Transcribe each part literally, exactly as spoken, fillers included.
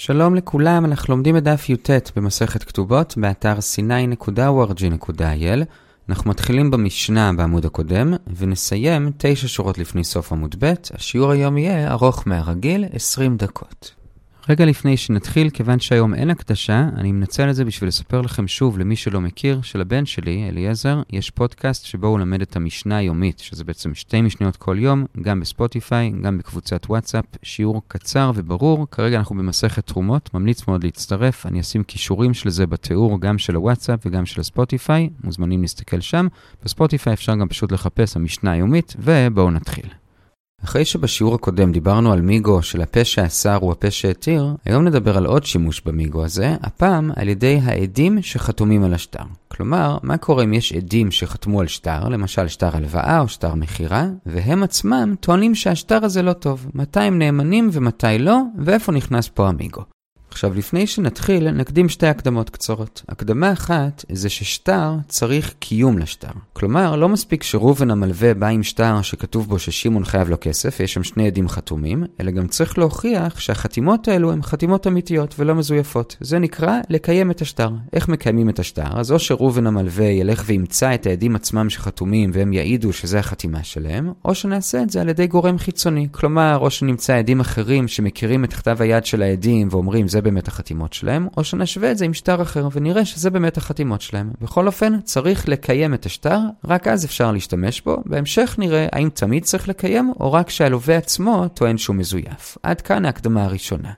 שלום לכולם, אנחנו לומדים את דף יוטט במסכת כתובות באתר סי ניי דוט או אר ג'י דוט איי אל. אנחנו מתחילים במשנה בעמוד הקודם ונסיים תשע שורות לפני סוף עמוד ב'. השיעור היום יהיה ארוך מהרגיל, עשרים דקות. רגע לפני שנתחיל, כיוון שהיום אין הקדשה, אני מנצל את זה בשביל לספר לכם שוב, למי שלא מכיר, שלבן שלי, אליעזר, יש פודקאסט שבו הוא למד את המשנה היומית, שזה בעצם שתי משניות כל יום, גם בספוטיפיי, גם בקבוצת וואטסאפ, שיעור קצר וברור. כרגע אנחנו במסכת תרומות, ממליץ מאוד להצטרף, אני אשים קישורים של זה בתיאור, גם של הוואטסאפ וגם של הספוטיפיי, מוזמנים להסתכל שם. בספוטיפיי אפשר גם פשוט לחפש המשנה היומית, ובואו נתחיל. אחרי שבשיעור הקודם דיברנו על מיגו של הפה שאסר הוא הפה שהתיר, היום נדבר על עוד שימוש במיגו הזה, הפעם על ידי העדים שחתומים על השטר. כלומר, מה קורה אם יש עדים שחתמו על שטר, למשל שטר הלוואה או שטר מחירה, והם עצמם טוענים שהשטר הזה לא טוב, מתי הם נאמנים ומתי לא, ואיפה נכנס פה המיגו. עכשיו, לפני שנתחיל, נקדים שתי הקדמות קצרות. הקדמה אחת זה ששטר צריך קיום לשטר. כלומר, לא מספיק שרובן המלווה בא עם שטר שכתוב בו ששימון חייב לו כסף, יש שם שני עדים חתומים, אלא גם צריך להוכיח שהחתימות האלו הן חתימות אמיתיות ולא מזויפות. זה נקרא לקיים את השטר. איך מקיימים את השטר? אז או שרובן המלווה ילך וימצא את העדים עצמם שחתומים והם יעידו שזה החתימה שלהם, או שנעשה את זה על ידי גורם חיצוני. כלומר, או שנמצא עדים אחרים שמכירים את כתב היד של העדים ואומרים, "זה באמת החתימות שלהם", או שנשווה את זה עם שטר אחר ונראה שזה באמת החתימות שלהם. בכל אופן, צריך לקיים את השטר, רק אז אפשר להשתמש בו. בהמשך נראה האם תמיד צריך לקיים, או רק שהלווה עצמו טוען שהוא מזויף. עד כאן ההקדמה הראשונה.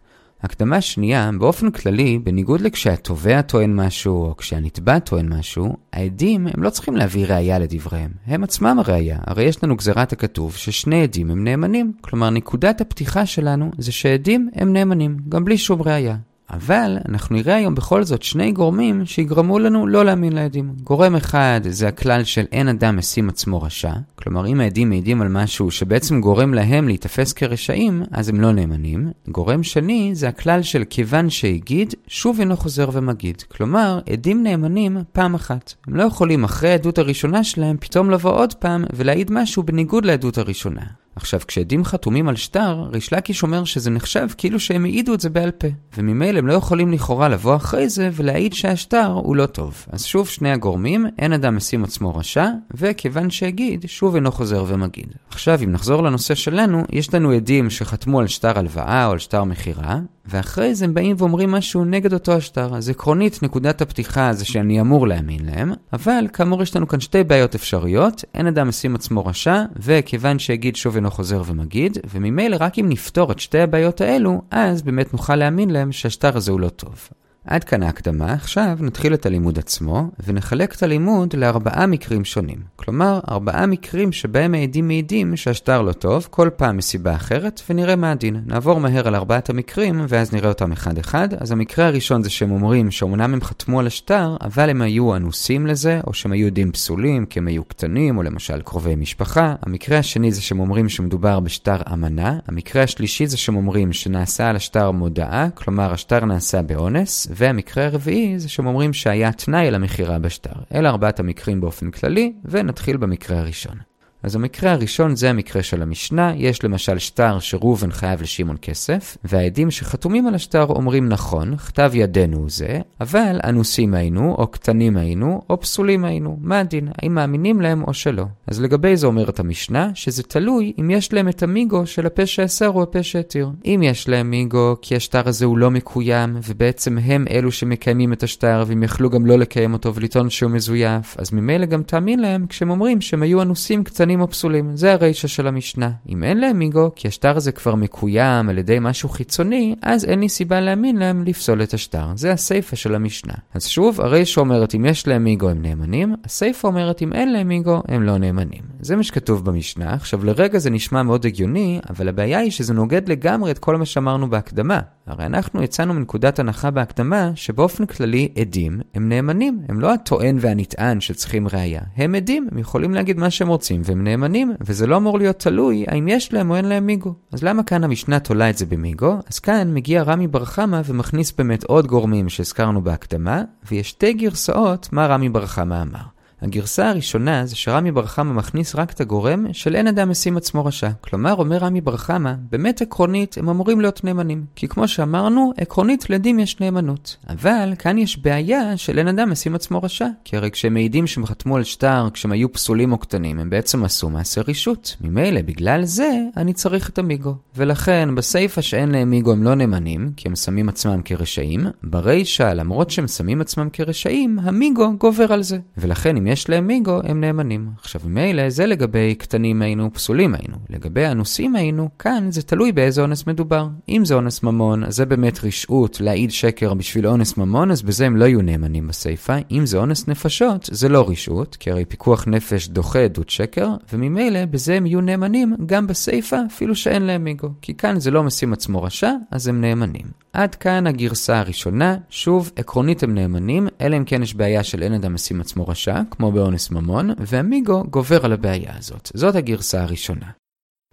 הקדמה שנייה, באופן כללי, בניגוד לכשהתובע טוען משהו או כשהנתבע טוען משהו, העדים הם לא צריכים להביא ראייה לדבריהם. הם עצמם הראייה. הרי יש לנו גזרת הכתוב ששני עדים הם נאמנים. כלומר, נקודת הפתיחה שלנו זה שעדים הם נאמנים, גם בלי שום ראייה. אבל אנחנו נראה היום בכל זאת שני גורמים שיגרמו לנו לא להאמין לעדים. גורם אחד זה הכלל של אין אדם משים עצמו רשע. כלומר, אם העדים מעידים על משהו שבעצם גורם להם להתאפס כרשעים, אז הם לא נאמנים. גורם שני זה הכלל של כיוון שהגיד, שוב אינו חוזר ומגיד. כלומר, עדים נאמנים פעם אחת. הם לא יכולים אחרי העדות הראשונה שלהם פתאום לבוא עוד פעם ולהעיד משהו בניגוד לעדות הראשונה. עכשיו, כשעדים חתומים על שטר, ריש לקיש אומר שזה נחשב כאילו שהם העידו את זה בעל פה, וממילא הם לא יכולים לכאורה לבוא אחרי זה ולהעיד שהשטר הוא לא טוב. אז שוב שני הגורמים, אין אדם משים עצמו רשע, וכיוון שהגיד, שוב אינו חוזר ומגיד. עכשיו, אם נחזור לנושא שלנו, יש לנו עדים שחתמו על שטר הלוואה או על שטר מחירה, ואחרי זה הם באים ואומרים משהו נגד אותו השטר. אז עקרונית, נקודת הפתיחה זה שאני אמור להאמין להם, אבל כאמור יש לנו כאן שתי בעיות אפשריות, אין אדם משים עצמו רשע, וכיוון שהגיד שוב אינו חוזר ומגיד, וממילא רק אם נפתור את שתי הבעיות האלו, אז באמת נוכל להאמין להם שהשטר הזה הוא לא טוב. עד כאן ההקדמה, עכשיו נתחיל את הלימוד עצמו, ונחלק את הלימוד לארבעה מקרים שונים. כלומר, ארבעה מקרים שבהם העדים מעידים שהשטר לא טוב, כל פעם מסיבה אחרת, ונראה מה הדין. נעבור מהר על ארבעת המקרים, ואז נראה אותם אחד אחד. אז המקרה הראשון זה שהם אומרים שאומנם הם חתמו על השטר, אבל הם היו אנוסים לזה, או שהם היו עדים פסולים, כי הם היו קטנים, או למשל קרובי משפחה. המקרה השני זה שהם אומרים שמדובר בשטר אמנה. המקרה השלישי זה שהם אומרים שנעשה על השטר מודעה, כלומר השטר נעשה באונס. והמקרה הרביעי זה שהם אומרים שהיה תנאי למחירה בשטר. אלה ארבעת המקרים באופן כללי, ונתחיל במקרה הראשון. אז המקרה הראשון זה המקרה של המשנה. יש למשל שטר שרובן חייב לשימון כסף, והעדים שחתומים על השטר אומרים נכון, כתב ידינו זה, אבל אנוסים היינו, או קטנים היינו, או פסולים היינו. מה הדין? האם מאמינים להם או שלא? אז לגבי זה אומרת המשנה, שזה תלוי אם יש להם את המיגו של הפה שאסר או הפה שהתיר. אם יש להם מיגו, כי השטר הזה הוא לא מקוים, ובעצם הם אלו שמקיימים את השטר, והם יכלו גם לא לקיים אותו ולטעון שהוא מזויף, אז ממילא גם תאמין להם כשהם אומרים שהם היו אנוסים קטנים או פסולים. זה הרישה של המשנה. אם אין להם מיגו, כי השטר הזה כבר מקוים על ידי משהו חיצוני, אז אין לי סיבה להאמין להם לפסול את השטר. זה הסיפה של המשנה. אז שוב, הרישה אומרת אם יש להם מיגו הם נאמנים, הסיפה אומרת אם אין להם מיגו הם לא נאמנים. זה מה שכתוב במשנה. עכשיו לרגע זה נשמע מאוד הגיוני, אבל הבעיה היא שזה נוגד לגמרי את כל מה שאמרנו בהקדמה. הרי אנחנו יצאנו מנקודת הנחה בהקדמה שבאופן כללי עדים הם נאמנים. הם לא הטוען והנטען שצריכים ראיה. הם עדים, הם יכולים להגיד מה שהם רוצים והם נאמנים, וזה לא אמור להיות תלוי האם יש להם או אין להם מיגו. אז למה כאן המשנה תולה את זה במיגו? אז כאן מגיע רמי בר חמא ומכניס באמת עוד גורמים שהזכרנו בהקדמה, ויש שתי גרסאות מה רמי בר חמא אמר. הגרסה הראשונה זה שרמי בר חמא מכניס רק את הגורם של אין אדם משים עצמו רשע. כלומר, אומר רמי בר חמא, באמת עקרונית הם אמורים להיות נאמנים. כי כמו שאמרנו, עקרונית לעדים יש נאמנות. אבל כאן יש בעיה של אין אדם משים עצמו רשע. כי הרי כשהם מעידים שהם חתמו על שטר, כשהם היו פסולים או קטנים, הם בעצם עשו מעשה רישות. ממילא, בגלל זה, אני צריך את המיגו. ולכן, בסייפה שאין להם מיגו הם לא נאמנים, כי הם שמים עצמם כרשעים. ברישה, למרות שהם שמים עצמם כרשעים, המיגו גובר על זה. ולכן, אם יש להם מיגו, הם נאמנים. עכשיו, מילא, זה לגבי קטנים היינו, פסולים היינו. לגבי הנושאים היינו, כאן זה תלוי באיזה אונס מדובר. אם זה אונס ממון, אז זה באמת רשעות להעיד שקר בשביל אונס ממון, אז בזה הם לא יהיו נאמנים בסייפה. אם זה אונס נפשות, זה לא רשעות, כי הרי פיקוח נפש דוחה עדות שקר, וממילא בזה הם יהיו נאמנים גם בסייפה, אפילו שאין להם מיגו. כי כאן זה לא משים עצמו רשע, אז הם נאמנים. עד כאן הגרסה הראשונה. שוב, עקרונית הם נאמנים, אלא אם כן יש בעיה של אין אדם משים עצמו רשע, כמו באונס ממון, והמיגו גובר על הבעיה הזאת. זאת הגרסה הראשונה.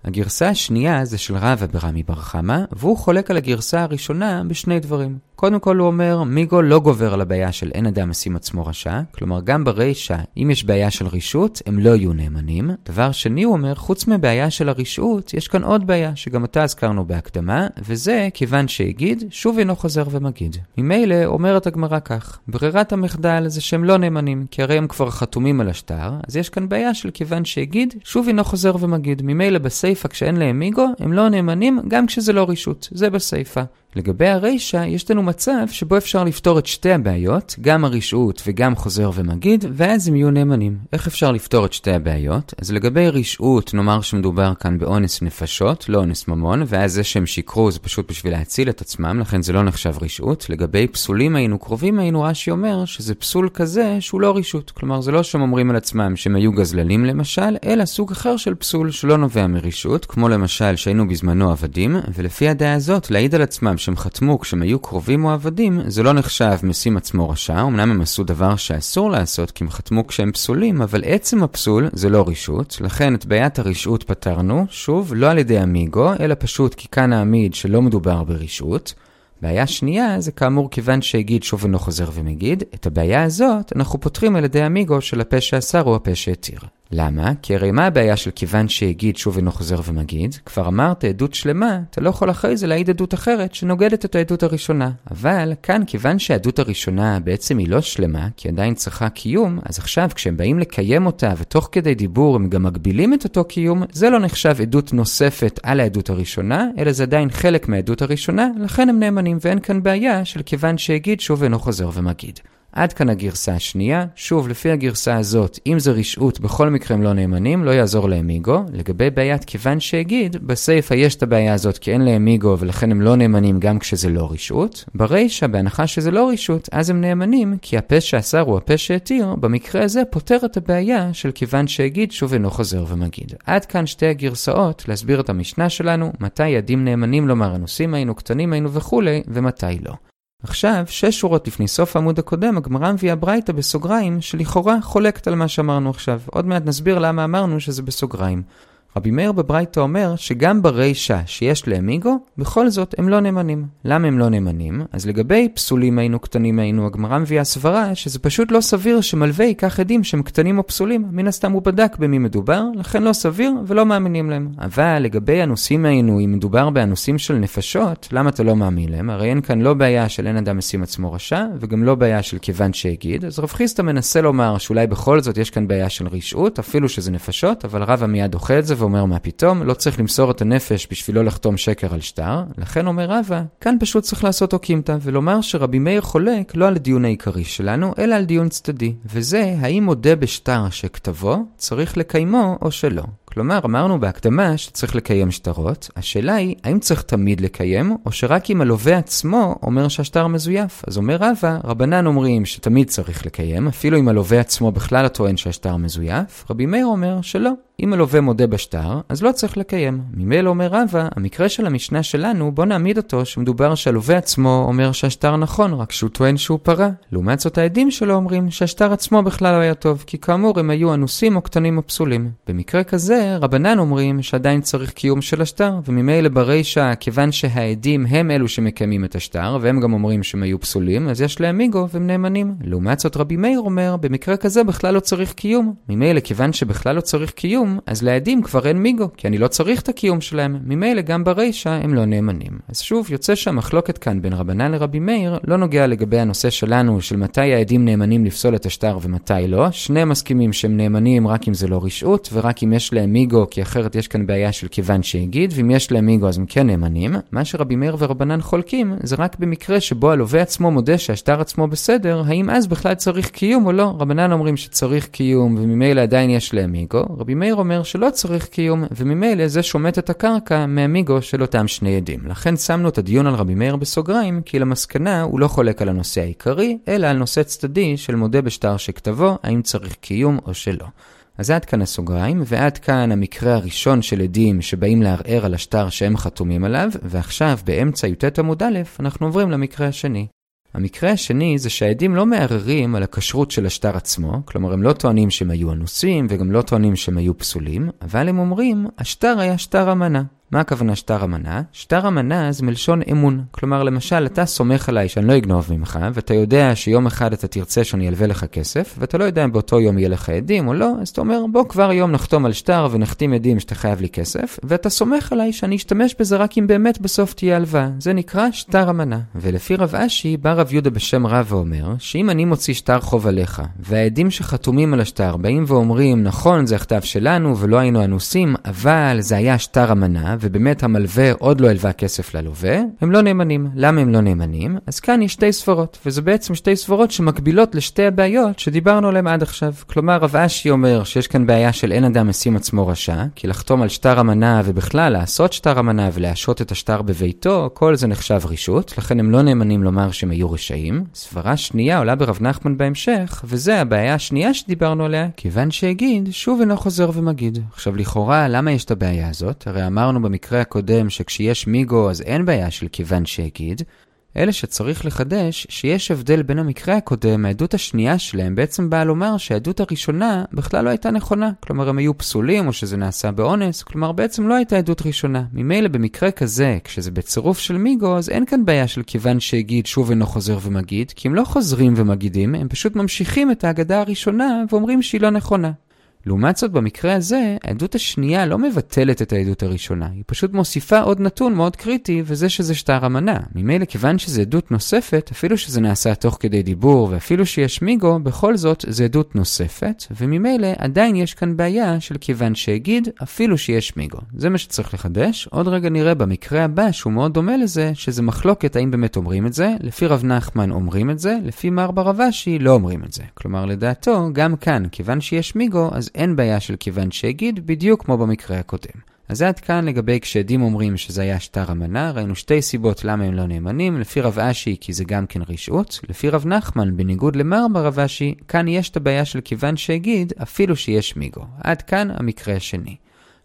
הגרסה השנייה זה של רבא ברמי בר חמא, והוא חולק על הגרסה הראשונה בשני דברים. קודם כל הוא אומר, מיגו לא גובר על הבעיה של אין אדם משים עצמו רשע, כלומר גם ברישה, אם יש בעיה של רישות, הם לא יהיו נאמנים. דבר שני הוא אומר, חוץ מבעיה של הרישות, יש כאן עוד בעיה, שגם אתה הזכרנו בהקדמה, וזה כיוון שהגיד, שוב אינו חוזר ומגיד. ממילא אומרת הגמרא כך, ברירת המחדל זה שהם לא נאמנים, כי הרי הם כבר חתומים על השטר, אז יש כאן בעיה של כיוון שהגיד, שוב אינו חוזר ומגיד. ממילא בסייפה כשאין להם מיגו, הם לא נאמנים גם כשזה לא רישות, זה בסייפה. לגבי הרישה, יש לנו מצב שבו אפשר לפתור את שתי הבעיות, גם הרשעות וגם חוזר ומגיד, ואז הם יהיו נאמנים. איך אפשר לפתור את שתי הבעיות? אז לגבי רשעות, נאמר שמדובר כאן באונס נפשות, לא אונס ממון, ואז זה שהם שיקרו זה פשוט בשביל להציל את עצמם, לכן זה לא נחשב רשעות. לגבי פסולים היינו קרובים, היינו רש"י אומר שזה פסול כזה שהוא לא רשעות. כלומר, זה לא שהם אומרים על עצמם שהם היו גזלנים למשל, אלא סוג אחר של פסול שלא נובע מרשעות, כמו למשל שהיינו בזמנו עבדים, ולפי הדעה הזאת, להעיד על עצמם שהם חתמו כשהם היו קרובים או עבדים, זה לא נחשב משים עצמו רשע, אמנם הם עשו דבר שאסור לעשות כי הם חתמו כשהם פסולים, אבל עצם הפסול זה לא רשעות, לכן את בעיית הרשעות פתרנו, שוב, לא על ידי המיגו, אלא פשוט כי כאן העמיד שלא מדובר ברשעות. בעיה שנייה זה כאמור כיוון שהגיד שוב אינו חוזר ומגיד, את הבעיה הזאת אנחנו פותרים על ידי המיגו של הפה שעשר או הפה שהתיר. למה? כי הרי מה הבעיה של כיוון שהגיד שוב אינו חוזר ומגיד? כבר אמרת עדות שלמה, אתה לא יכול אחרי זה להעיד עדות אחרת שנוגדת את העדות הראשונה. אבל כאן כיוון שהעדות הראשונה בעצם היא לא שלמה, כי עדיין צריכה קיום, אז עכשיו כשהם באים לקיים אותה ותוך כדי דיבור הם גם מגבילים את אותו קיום, זה לא נחשב עדות נוספת על העדות הראשונה, אלא זה עדיין חלק מהעדות הראשונה, לכן הם נאמנים ואין כאן בעיה של כיוון שהגיד שוב אינו חוזר ומגיד. עד כאן הגרסה השנייה, שוב, לפי הגרסה הזאת, אם זה רשעות, בכל מקרה הם לא נאמנים, לא יעזור להם מיגו. לגבי בעיית כיוון שהגיד, בסייפה יש את הבעיה הזאת כי אין להם מיגו ולכן הם לא נאמנים גם כשזה לא רשעות. ברישה, בהנחה שזה לא רשעות, אז הם נאמנים, כי הפה שעשר הוא הפה שהתיר, במקרה הזה פותר את הבעיה של כיוון שהגיד שוב אינו חוזר ומגיד. עד כאן שתי הגרסאות, להסביר את המשנה שלנו, מתי עדים נאמנים לומר הנושאים היינו, קטנים היינו וכולי, ומתי לא. עכשיו, שש שורות לפני סוף העמוד הקודם, הגמרא מביאה ברייתא בסוגריים, שלכאורה חולקת על מה שאמרנו עכשיו. עוד מעט נסביר למה אמרנו שזה בסוגריים. רבי מאיר בברייתא אומר שגם ברישה שיש להם מיגו, בכל זאת הם לא נאמנים. למה הם לא נאמנים? אז לגבי פסולים היינו, קטנים היינו, הגמרא מביאה סברה שזה פשוט לא סביר שמלווה ייקח עדים שהם קטנים או פסולים. מן הסתם הוא בדק במי מדובר, לכן לא סביר ולא מאמינים להם. אבל לגבי הנושאים היינו, אם מדובר באנוסים של נפשות, למה אתה לא מאמין להם? הרי אין כאן לא בעיה של אין אדם משים עצמו רשע, וגם לא בעיה של כיוון שהגיד. אז רב חסדא מנסה לומר שאולי בכל זאת יש כאן בעיה של רשעות, אפילו שזה נפשות, אבל רבא מיד דוחה את זה אומר מה פתאום, לא צריך למסור את הנפש בשבילו לחתום שקר על שטר, לכן אומר רבא, כאן פשוט צריך לעשות אוקימתא ולומר שרבי מאיר חולק לא על דיון העיקרי שלנו, אלא על דיון צדדי, וזה האם מודה בשטר שכתבו צריך לקיימו או שלא. כלומר, אמרנו בהקדמה שצריך לקיים שטרות, השאלה היא, האם צריך תמיד לקיים, או שרק אם הלווה עצמו אומר שהשטר מזויף? אז אומר רבא, רבנן אומרים שתמיד צריך לקיים, אפילו אם הלווה עצמו בכלל הטוען שהשטר מזויף, רבי מאיר אומר שלא. אם הלווה מודה בשטר, אז לא צריך לקיים. ממילא אומר רבא, המקרה של המשנה שלנו, בוא נעמיד אותו שמדובר שהלווה עצמו אומר שהשטר נכון, רק שהוא טוען שהוא פרה. לעומת זאת העדים שלו אומרים שהשטר עצמו בכלל לא היה טוב, כי כאמור הם היו אנוסים או קטנים או פסולים. במקרה כזה, רבנן אומרים שעדיין צריך קיום של השטר, וממילא ברישה, כיוון שהעדים הם אלו שמקיימים את השטר, והם גם אומרים שהם היו פסולים, אז יש להם איגו והם נאמנים. לעומת זאת רבי מאיר אומר, במקרה כזה בכלל לא צריך קיום. ממילא, כיוון שבכלל לא צריך קיום, אז לעדים כבר אין מיגו, כי אני לא צריך את הקיום שלהם, ממילא גם ברישה הם לא נאמנים. אז שוב, יוצא שהמחלוקת כאן בין רבנן לרבי מאיר לא נוגע לגבי הנושא שלנו של מתי העדים נאמנים לפסול את השטר ומתי לא. שני מסכימים שהם נאמנים רק אם זה לא רשעות ורק אם יש להם מיגו, כי אחרת יש כאן בעיה של כיוון שהגיד, ואם יש להם מיגו אז הם כן נאמנים. מה שרבי מאיר ורבנן חולקים זה רק במקרה שבו הלווה עצמו מודה שהשטר עצמו בסדר, האם אז בכלל צריך קיום או לא. רבנן אומרים שצריך קיום וממילא עדיין יש להם מיגו. רבי מאיר אומר שלא צריך קיום, וממילא זה שומט את הקרקע מהמיגו של אותם שני עדים. לכן שמנו את הדיון על רבי מאיר בסוגריים, כי למסקנה הוא לא חולק על הנושא העיקרי, אלא על נושא צדדי של מודה בשטר שכתבו, האם צריך קיום או שלא. אז עד כאן הסוגריים, ועד כאן המקרה הראשון של עדים שבאים לערער על השטר שהם חתומים עליו, ועכשיו באמצע יוטט עמוד א' אנחנו עוברים למקרה השני. המקרה השני זה שהעדים לא מערערים על הכשרות של השטר עצמו, כלומר הם לא טוענים שהם היו אנוסים וגם לא טוענים שהם היו פסולים, אבל הם אומרים השטר היה שטר אמנה. מה הכוונה שטר אמנה? שטר אמנה זה מלשון אמון. כלומר, למשל, אתה סומך עליי שאני לא אגנוב ממך, ואתה יודע שיום אחד אתה תרצה שאני אלווה לך כסף, ואתה לא יודע אם באותו יום יהיה לך עדים או לא, אז אתה אומר, בוא כבר יום נחתום על שטר ונחתים עדים שאתה חייב לי כסף, ואתה סומך עליי שאני אשתמש בזה רק אם באמת בסוף תהיה הלווה. זה נקרא שטר אמנה. ולפי רב אשי, בא רב יהודה בשם רב ואומר, שאם אני מוציא שטר חוב עליך, והעדים שחתומים על השטר באים ואומרים, נכון, זה הכתב שלנו ולא היינו אנוסים, אבל זה היה שטר אמנה, ובאמת המלווה עוד לא הלווה כסף ללווה, הם לא נאמנים. למה הם לא נאמנים? אז כאן יש שתי סברות, וזה בעצם שתי סברות שמקבילות לשתי הבעיות שדיברנו עליהן עד עכשיו. כלומר, רב אשי אומר שיש כאן בעיה של אין אדם משים עצמו רשע, כי לחתום על שטר אמנה ובכלל לעשות שטר אמנה ולהשות את השטר בביתו, כל זה נחשב רשות, לכן הם לא נאמנים לומר שהם היו רשעים. סברה שנייה עולה ברב נחמן בהמשך, וזה הבעיה השנייה שדיברנו עליה, כיוון שהגיד, שוב אינו חוזר ומגיד. עכשיו, לכאורה, למה יש את הבעיה הזאת? הרי אמרנו במקרה הקודם שכשיש מיגו אז אין בעיה של כיוון שהגיד, אלא שצריך לחדש שיש הבדל בין המקרה הקודם, העדות השנייה שלהם בעצם באה לומר שהעדות הראשונה בכלל לא הייתה נכונה. כלומר, הם היו פסולים או שזה נעשה באונס, כלומר בעצם לא הייתה עדות ראשונה. ממילא במקרה כזה, כשזה בצירוף של מיגו, אז אין כאן בעיה של כיוון שהגיד שוב אינו חוזר ומגיד, כי הם לא חוזרים ומגידים, הם פשוט ממשיכים את ההגדה הראשונה ואומרים שהיא לא נכונה. לעומת זאת, במקרה הזה, העדות השנייה לא מבטלת את העדות הראשונה. היא פשוט מוסיפה עוד נתון מאוד קריטי, וזה שזה שטר אמנה. ממילא, כיוון שזה עדות נוספת, אפילו שזה נעשה תוך כדי דיבור, ואפילו שיש מיגו, בכל זאת זה עדות נוספת, וממילא עדיין יש כאן בעיה של כיוון שהגיד, אפילו שיש מיגו. זה מה שצריך לחדש. עוד רגע נראה במקרה הבא, שהוא מאוד דומה לזה, שזה מחלוקת האם באמת אומרים את זה. לפי רב נחמן אומרים את זה, לפי מר בר רב אשי לא אומרים את זה. כלומר, לדעתו, גם כאן, כיוון שיש מיגו, אז אין בעיה של כיוון שהגיד, בדיוק כמו במקרה הקודם. אז עד כאן לגבי כשעדים אומרים שזה היה שטר אמנה, ראינו שתי סיבות למה הם לא נאמנים, לפי רב אשי כי זה גם כן רשעות, לפי רב נחמן בניגוד למר בר רב אשי, כאן יש את הבעיה של כיוון שהגיד, אפילו שיש מיגו. עד כאן המקרה השני.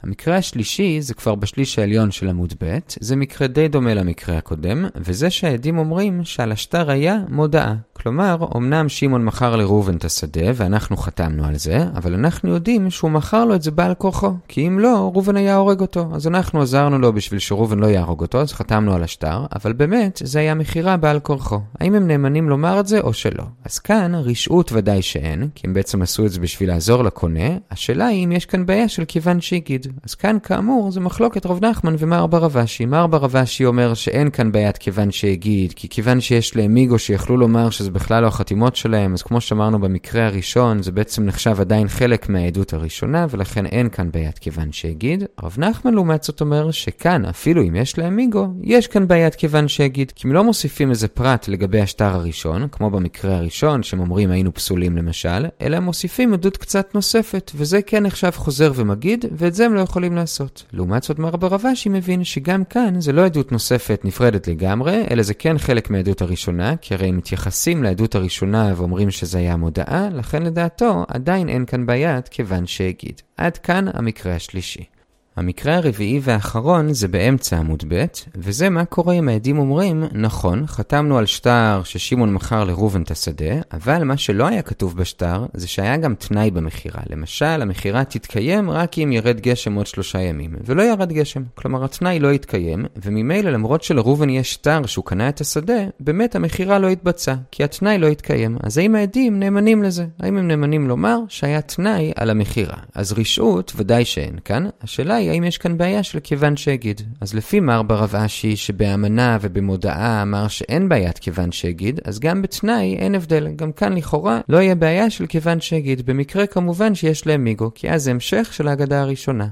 המקרה השלישי זה כבר בשליש העליון של עמוד ב', זה מקרה די דומה למקרה הקודם, וזה שהעדים אומרים שעל השטר היה מודעה. כלומר, אמנם שמעון מכר לראובן את השדה ואנחנו חתמנו על זה, אבל אנחנו יודעים שהוא מכר לו את זה בעל כוחו, כי אם לא, ראובן היה הורג אותו. אז אנחנו עזרנו לו בשביל שראובן לא יהרוג אותו, אז חתמנו על השטר, אבל באמת זה היה מחירה בעל כוחו. האם הם נאמנים לומר את זה או שלא? אז כאן רשעות ודאי שאין, כי הם בעצם עשו את זה בשביל לעזור לקונה. השאלה היא אם יש כאן בעיה של כיוון שהגיד. אז כאן כאמור זה מחלוקת רב נחמן ומר בר רב אשי. מר בר רב אשי אומר שאין כאן בעיית כיוון שהגיד, כי כיוון שיש להם מיגו שיכלו לומר שזה בכלל לא החתימות שלהם, אז כמו שאמרנו במקרה הראשון, זה בעצם נחשב עדיין חלק מהעדות הראשונה, ולכן אין כאן בעיית כיוון שהגיד. רב נחמן לעומת זאת אומר שכאן, אפילו אם יש להם מיגו, יש כאן בעיית כיוון שהגיד, כי אם לא מוסיפים איזה פרט לגבי השטר הראשון, כמו במקרה הראשון, שהם אומרים היינו פסולים למשל, אלא מוסיפים עדות קצת נוספת, וזה כן נחשב חוזר ומגיד, ואת זה הם לא יכולים לעשות. לעומת זאת, מר בר רב אשי מבין שגם כאן זה לא עדות נוספת נפרדת לגמרי, אלא זה כן חלק מהעדות הראשונה, כי הרי מתייחסים לעדות הראשונה ואומרים שזה היה מודעה, לכן לדעתו עדיין אין כאן בעיית כיוון שהגיד. עד כאן המקרה השלישי. המקרה הרביעי והאחרון זה באמצע עמוד ב', וזה מה קורה אם העדים אומרים, נכון, חתמנו על שטר ששימון מכר לרובן את השדה, אבל מה שלא היה כתוב בשטר זה שהיה גם תנאי במחירה. למשל, המחירה תתקיים רק אם ירד גשם עוד שלושה ימים, ולא ירד גשם. כלומר, התנאי לא יתקיים, וממילא למרות שלרובן יש שטר שהוא קנה את השדה, באמת המחירה לא יתבצע, כי התנאי לא יתקיים. אז האם העדים נאמנים לזה? האם הם נאמנים לומר שהיה תנאי על המחירה? אז רשעות, ודאי שאין כאן. השאלה האם יש כאן בעיה של כיוון שהגיד. אז לפי מר בר רב אשי שבאמנה ובמודעה אמר שאין בעיית כיוון שהגיד, אז גם בתנאי אין הבדל. גם כאן לכאורה לא יהיה בעיה של כיוון שהגיד, במקרה כמובן שיש להם מיגו, כי אז זה המשך של ההגדה הראשונה.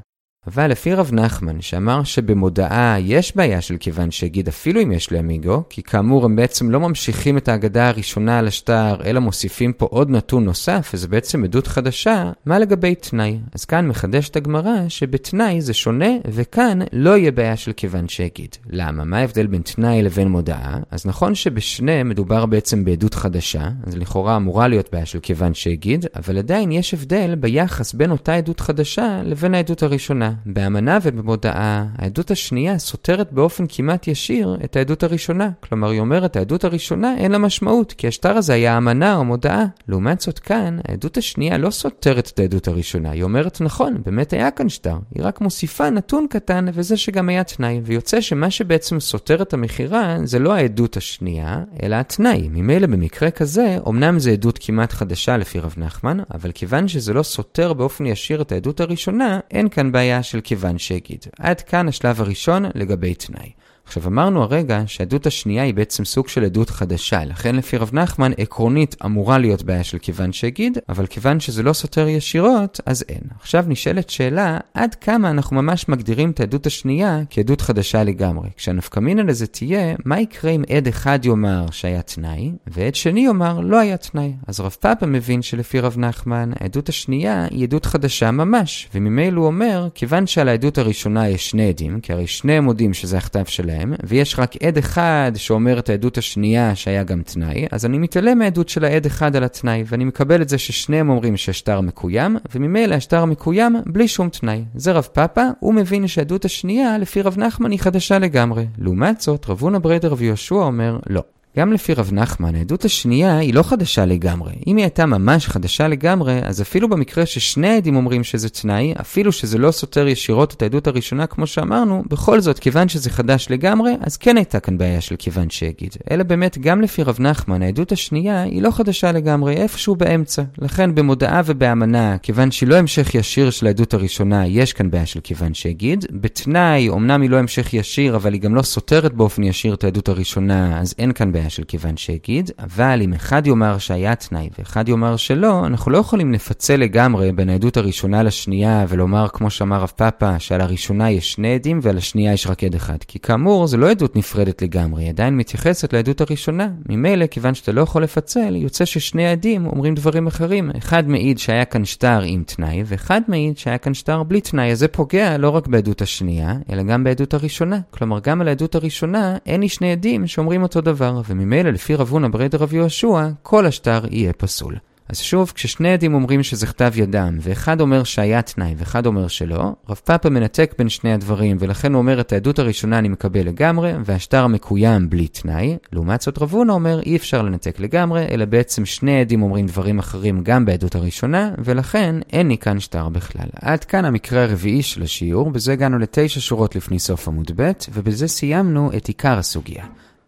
אבל לפי רב נחמן שאמר שבמודעה יש בעיה של כיוון שהגיד אפילו אם יש לאמיגו, כי כאמור הם בעצם לא ממשיכים את ההגדה הראשונה על השטר, אלא מוסיפים פה עוד נתון נוסף, וזה בעצם עדות חדשה, מה לגבי תנאי? אז כאן מחדשת הגמרא שבתנאי זה שונה, וכאן לא יהיה בעיה של כיוון שהגיד. למה? מה ההבדל בין תנאי לבין מודעה? אז נכון שבשני מדובר בעצם בעדות חדשה, אז לכאורה אמורה להיות בעיה של כיוון שהגיד, אבל עדיין יש הבדל ביחס בין אותה עדות חדשה לבין העדות הראשונה. באמנה ובמודעה, העדות השנייה סותרת באופן כמעט ישיר את העדות הראשונה. כלומר, היא אומרת, העדות הראשונה אין לה משמעות, כי השטר הזה היה אמנה או מודעה. לעומת זאת כאן, העדות השנייה לא סותרת את העדות הראשונה. היא אומרת, נכון, באמת היה כאן שטר. היא רק מוסיפה נתון קטן, וזה שגם היה תנאי. ויוצא שמה שבעצם סותר את המחירה, זה לא העדות השנייה, אלא התנאי. ממילא במקרה כזה, אמנם זה עדות כמעט חדשה לפי רב נחמן, אבל כיוון שזה לא סותר באופן ישיר את העדות הראשונה, אין כאן בעיה של כיוון שהגיד. עד כאן השלב הראשון לגבי תנאי. עכשיו אמרנו הרגע שהעדות השנייה היא בעצם סוג של עדות חדשה, לכן לפי רב נחמן עקרונית אמורה להיות בעיה של כיוון שהגיד, אבל כיוון שזה לא סותר ישירות, אז אין. עכשיו נשאלת שאלה, עד כמה אנחנו ממש מגדירים את העדות השנייה כעדות חדשה לגמרי? כשהנפקמינה לזה תהיה, מה יקרה אם עד אחד יאמר שהיה תנאי, ועד שני יאמר לא היה תנאי? אז רב פפא מבין שלפי רב נחמן, העדות השנייה היא עדות חדשה ממש, וממילא הוא אומר, כיוון שעל העדות הראשונה יש שני עדים, כי הרי שני מודים שזה הכתב שלהם, ויש רק עד אחד שאומר את העדות השנייה שהיה גם תנאי, אז אני מתעלם מהעדות של העד אחד על התנאי, ואני מקבל את זה ששניהם אומרים שהשטר מקוים, וממילא השטר מקוים בלי שום תנאי. זה רב פפא, הוא מבין שהעדות השנייה לפי רב נחמן היא חדשה לגמרי. לעומת זאת, רבין אמרי דרב יוסף אומר לא. גם לפי רב נחמן, העדות השנייה היא לא חדשה לגמרי. אם היא הייתה ממש חדשה לגמרי, אז אפילו במקרה ששני העדים אומרים שזה תנאי, אפילו שזה לא סותר ישירות את העדות הראשונה כמו שאמרנו, בכל זאת, כיוון שזה חדש לגמרי, אז כן הייתה כאן בעיה של כיוון שהגיד. אלא באמת, גם לפי רב נחמן, העדות השנייה היא לא חדשה לגמרי, איפשהו באמצע. לכן במודעה ובאמנה, כיוון שהיא לא המשך ישיר של העדות הראשונה, יש כאן בעיה של כיוון שהגיד. בתנאי, אומנם היא לא המשך ישיר, אבל היא גם לא סותרת באופן ישיר את העדות הראשונה, אז אין כאן של כיוון שהגיד, אבל אם אחד יאמר שהיה תנאי ואחד יאמר שלא, אנחנו לא יכולים לפצל לגמרי בין העדות הראשונה לשנייה ולומר כמו שאמר רב פפא שעל הראשונה יש שני עדים ועל השנייה יש רק עד אחד, כי כאמור זה לא עדות נפרדת לגמרי, עדיין מתייחסת לעדות הראשונה. ממילא כיוון שאתה לא יכול לפצל, יוצא ששני העדים אומרים דברים אחרים, אחד מעיד שהיה כאן שטר עם תנאי ואחד מעיד שהיה כאן שטר בלי תנאי, אז זה פוגע לא רק בעדות השנייה אלא גם בעדות הראשונה. כלומר גם על העדות הראשונה אין לי שני עדים שאומרים אותו דבר, וממילא לפי רבין אמרי דרב יוסף, כל השטר יהיה פסול. אז שוב, כששני עדים אומרים שזה כתב ידם, ואחד אומר שהיה תנאי ואחד אומר שלא, רב פפא מנתק בין שני הדברים, ולכן הוא אומר את העדות הראשונה אני מקבל לגמרי, והשטר מקוים בלי תנאי. לעומת זאת רבון אומר אי אפשר לנתק לגמרי, אלא בעצם שני עדים אומרים דברים אחרים גם בעדות הראשונה, ולכן אין לי כאן שטר בכלל. עד כאן המקרה הרביעי של השיעור, בזה הגענו לתשע שורות לפני סוף עמוד ב', ובזה סיימנו את עיקר הסוגיה.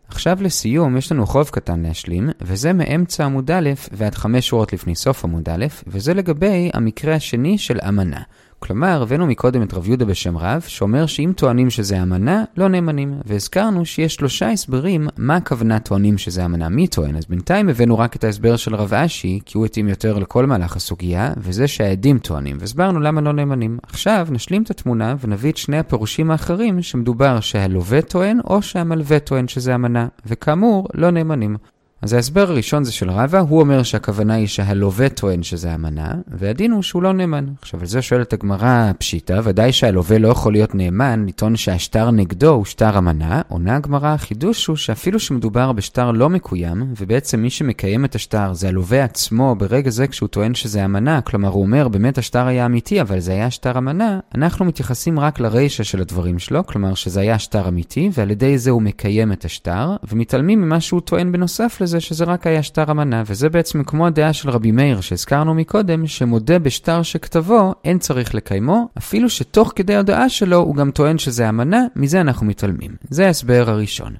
עכשיו לסיום יש לנו חוב קטן להשלים, וזה מאמצע עמוד א' ועד חמש שורות לפני סוף עמוד א', וזה לגבי המקרה השני של אמנה. כלומר, הבאנו מקודם את רב יהודה בשם רב, שאומר שאם טוענים שזה אמנה, לא נאמנים. והזכרנו שיש שלושה הסברים מה הכוונה טוענים שזה אמנה, מי טוען. אז בינתיים הבאנו רק את ההסבר של רב אשי, כי הוא התאים יותר לכל מהלך הסוגיה, וזה שהעדים טוענים, והסברנו למה לא נאמנים. עכשיו נשלים את התמונה ונביא את שני הפירושים האחרים שמדובר שהלווה טוען או שהמלווה טוען שזה אמנה, וכאמור לא נאמנים. אז ההסבר הראשון זה של רבא, הוא אומר שהכוונה היא שהלווה טוען שזה אמנה, והדין הוא שהוא לא נאמן. עכשיו, על זה שואלת הגמרא פשיטא, ודאי שהלווה לא יכול להיות נאמן, לטעון שהשטר נגדו הוא שטר אמנה, עונה הגמרא, החידוש הוא שאפילו שמדובר בשטר לא מקוים, ובעצם מי שמקיים את השטר זה הלווה עצמו ברגע זה כשהוא טוען שזה אמנה, כלומר הוא אומר באמת השטר היה אמיתי, אבל זה היה שטר אמנה, אנחנו מתייחסים רק לרישה של הדברים שלו, כלומר שזה היה שטר אמיתי, ועל ידי זה הוא מקיים את השטר, ומתעלמים ממה שהוא טוען בנוסף לזה. זה שזה רק היה שטר אמנה, וזה בעצם כמו הדעה של רבי מאיר שהזכרנו מקודם, שמודה בשטר שכתבו אין צריך לקיימו, אפילו שתוך כדי הדעה שלו הוא גם טוען שזה אמנה, מזה אנחנו מתעלמים. זה ההסבר הראשון.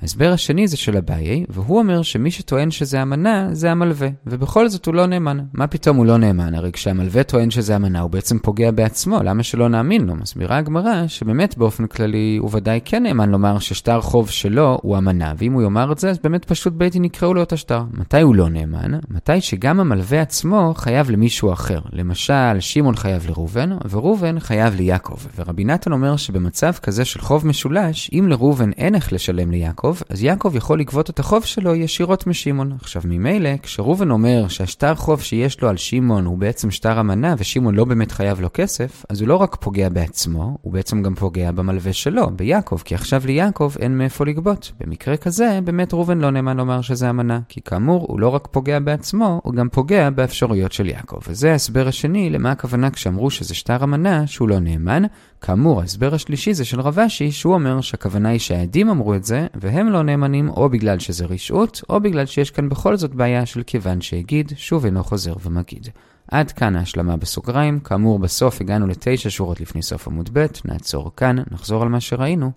ההסבר השני זה של אביי, והוא אומר שמי שטוען שזה אמנה זה המלווה, ובכל זאת הוא לא נאמן. מה פתאום הוא לא נאמן? הרי כשהמלווה טוען שזה אמנה הוא בעצם פוגע בעצמו, למה שלא נאמין לו? מסבירה הגמרא שבאמת באופן כללי הוא ודאי כן נאמן לומר ששטר חוב שלו הוא אמנה, ואם הוא יאמר את זה אז באמת פשוט בית נקראו לו את השטר. מתי הוא לא נאמן? מתי שגם המלווה עצמו חייב למישהו אחר. למשל, שמעון חייב לראובן, וראובן חייב ליעקב, ורבי נתן אומר שבמצב כזה של חוב משולש, אם לראובן אין איך לשלם ליעקב, אז יעקב יכול לגבות את החוב שלו ישירות משמעון. עכשיו ממילא, כשרובן אומר שהשטר חוב שיש לו על שמעון הוא בעצם שטר אמנה, ושמעון לא באמת חייב לו כסף, אז הוא לא רק פוגע בעצמו, הוא בעצם גם פוגע במלווה שלו, ביעקב, כי עכשיו ליעקב אין מאיפה לגבות. במקרה כזה, באמת רובן לא נאמן לומר שזה אמנה, כי כאמור, הוא לא רק פוגע בעצמו, הוא גם פוגע באפשרויות של יעקב. וזה ההסבר השני למה הכוונה כשאמרו שזה שטר אמנה, שהוא לא נאמן. כאמור, ההסבר השלישי זה של רב אשי, שהוא אומר שהכוונה היא שהעדים אמרו את זה, והם לא נאמנים או בגלל שזה רשעות, או בגלל שיש כאן בכל זאת בעיה של כיוון שהגיד, שוב אינו חוזר ומגיד. עד כאן ההשלמה בסוגריים, כאמור בסוף הגענו לתשע שורות לפני סוף עמוד ב', נעצור כאן, נחזור על מה שראינו.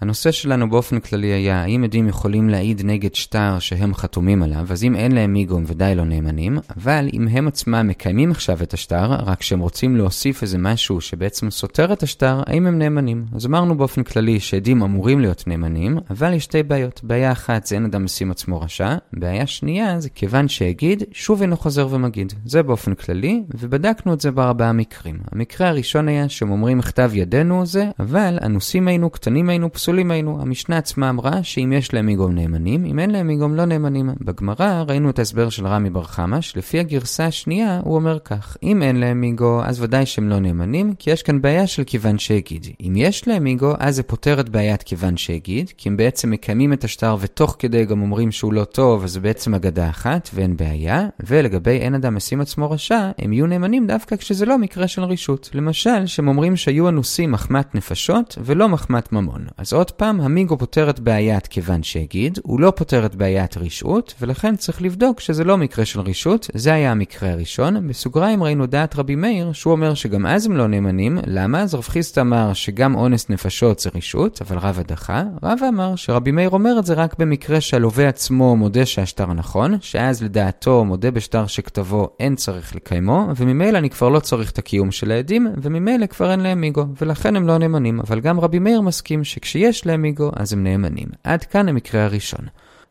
הנושא שלנו באופן כללי היה, האם עדים יכולים להעיד נגד שטר שהם חתומים עליו, אז אם אין להם מיגום ודאי לא נאמנים, אבל אם הם עצמם מקיימים עכשיו את השטר, רק שהם רוצים להוסיף איזה משהו שבעצם סותר את השטר, האם הם נאמנים? אז אמרנו באופן כללי שעדים אמורים להיות נאמנים, אבל יש שתי בעיות. בעיה אחת זה אין אדם משים עצמו רשע, בעיה שנייה זה כיוון שהגיד, שוב אינו חוזר ומגיד. זה באופן כללי, ובדקנו את זה בארבעה מקרים. המקרה הראשון היה שהם אומרים כתב ידינו זה, אבל אנוסים היינו, קטנים היינו, פסולים היינו. המשנה עצמה אמרה שאם יש להם מיגום נאמנים, אם אין להם מיגום לא נאמנים. בגמרא ראינו את ההסבר של רמי בר חמש, לפי הגרסה השנייה הוא אומר כך, אם אין להם מיגו אז ודאי שהם לא נאמנים, כי יש כאן בעיה של כיוון שהגיד. אם יש להם מיגו אז זה פותר את בעיית כיוון שהגיד, כי הם בעצם מקיימים את השטר ותוך כדי גם אומרים שהוא לא טוב, אז זה בעצם אגדה אחת ואין בעיה. ולגבי אין אדם משים עצמו רשע, הם יהיו נאמנים דווקא כשזה לא מקרה של רשות. למשל, שהם אומרים שהיו אנוסים מחמת נפשות ולא מחמת ממון. אז עוד פעם, המיגו פותר את בעיית כיוון שהגיד, הוא לא פותר את בעיית רשעות, ולכן צריך לבדוק שזה לא מקרה של רשעות. זה היה המקרה הראשון. בסוגריים ראינו דעת רבי מאיר, שהוא אומר שגם אז הם לא נאמנים. למה? אז רב חסדא אמר שגם אונס נפשות זה רשעות, אבל רבא דחה. רבא אמר שרבי מאיר אומר את זה רק במקרה שהלווה עצמו מודה שהשטר נכון, שאז לדעתו מודה בשטר שכתבו אין צריך לקיימו, וממילא אני כבר לא צריך את הקיום של העדים, וממילא כבר אין להם מיגו, ולכן הם לא נאמנים. אבל גם רבי מאיר מסכים שכשיש יש להם מיגו, אז הם נאמנים. עד כאן המקרה הראשון.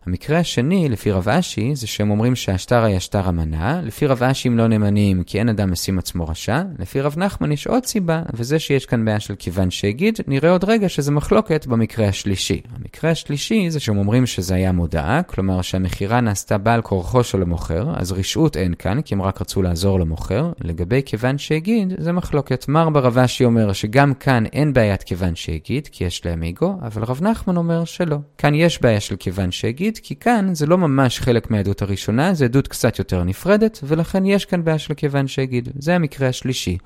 המקרה השני, לפי רב אשי, זה שהם אומרים שהשטר היה שטר אמנה. לפי רב אשי הם לא נאמנים, כי אין אדם משים עצמו רשע. לפי רב נחמן יש עוד סיבה, וזה שיש כאן בעיה של כיוון שהגיד, נראה עוד רגע שזה מחלוקת במקרה השלישי. המקרה השלישי זה שהם אומרים שזה היה מודעה, כלומר שהמחירה נעשתה בעל כורחו של המוכר, אז רשעות אין כאן, כי הם רק רצו לעזור למוכר. לגבי כיוון שהגיד, זה מחלוקת. מר בר רב אשי אומר שגם כאן אין בעיית כיוון שהגיד, כי יש להם מיגו, אבל רב נחמן אומר שלא. כאן יש בעיה של כיוון שהגיד, כי כאן זה לא ממש חלק מהעדות הראשונה, זה עדות קצת יותר נפרדת, ולכן יש כאן בעיה של כיוון שהגיד. זה המקרה השלישי.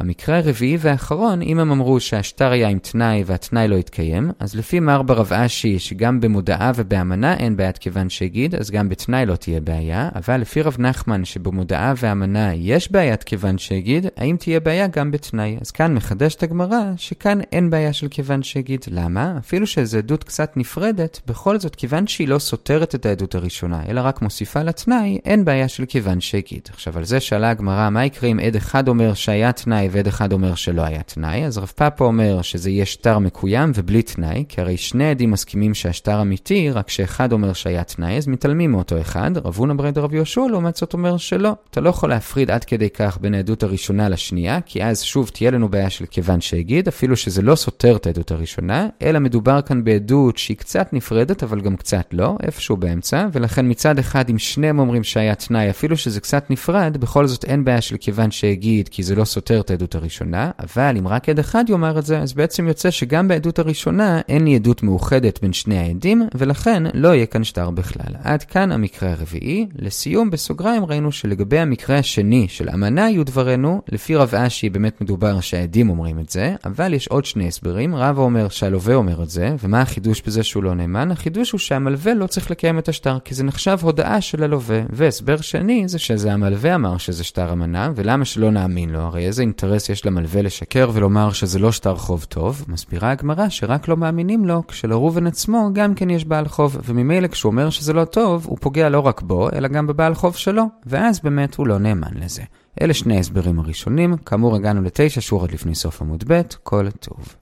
המקרה הרביעי והאחרון, אם הם אמרו שהשטר היה עם תנאי והתנאי לא התקיים, אז לפי מר בר רב אשי שגם במודעה ובאמנה אין בעיית כיוון שהגיד, אז גם בתנאי לא תהיה בעיה, אבל לפי רב נחמן שבמודעה ואמנה יש בעיית כיוון שהגיד, האם תהיה בעיה גם בתנאי? אז כאן מחדשת הגמרא שכאן אין בעיה של כיוון שהגיד. למה? אפילו שזו עדות קצת נפרדת, בכל זאת כיוון שהיא לא סותרת את העדות הראשונה, אלא רק מוסיפה לתנאי, אין בעיה של כיוון שהגיד. עכשיו על זה שאלה הגמרא, מה יקרה אם עד אחד אומר שהיה תנאי ועד אחד אומר שלא היה תנאי, אז רב פפא אומר שזה יהיה שטר מקוים ובלי תנאי, כי הרי שני עדים מסכימים שהשטר אמיתי, רק שאחד אומר שהיה תנאי, אז מתעלמים מאותו אחד. רבין אמרי דרב יוסף לעומת זאת אומר שלא, אתה לא יכול להפריד עד כדי כך בין העדות הראשונה לשנייה, כי אז שוב תהיה לנו בעיה של כיוון שהגיד, אפילו שזה לא סותר את העדות הראשונה, אלא מדובר כאן בעדות שהיא קצת נפרדת, אבל גם קצת לא, איפשהו באמצע, ולכן מצד אחד אם שניהם אומרים שהיה תנאי, אפילו שזה קצת נפרד, בכל זאת אין בעיה של כיוון שהגיד, כי זה לא סותר את העדות הראשונה, אבל אם רק עד אחד יאמר את זה, אז בעצם יוצא שגם בעדות הראשונה אין לי עדות מאוחדת בין שני העדים, ולכן לא יהיה כאן שטר בכלל. עד כאן המקרה הרביעי. לסיום, בסוגריים ראינו שלגבי המקרה השני של אמנה היו דברנו, לפי רב אשי באמת מדובר שהעדים אומרים את זה, אבל יש עוד שני הסברים. רבא אומר שהלווה אומר את זה, ומה החידוש בזה שהוא לא נאמן? החידוש הוא שהמלווה לא צריך לקיים את השטר, כי זה נחשב הודאה של הלווה. והסבר שני זה שזה המלווה אמר שזה שטר אמנה, ולמה שלא נאמין לו? הרי איזה אינטרס יש למלווה לשקר ולומר שזה לא שטר חוב טוב? מסבירה הגמרא שרק לא מאמינים לו, כשלראובן עצמו גם כן יש בעל חוב, וממילא כשהוא אומר שזה לא טוב, הוא פוגע לא רק בו, אלא גם בבעל חוב שלו, ואז באמת הוא לא נאמן לזה. אלה שני הסברים הראשונים, כאמור הגענו לתשע שורות לפני סוף עמוד ב', כל טוב.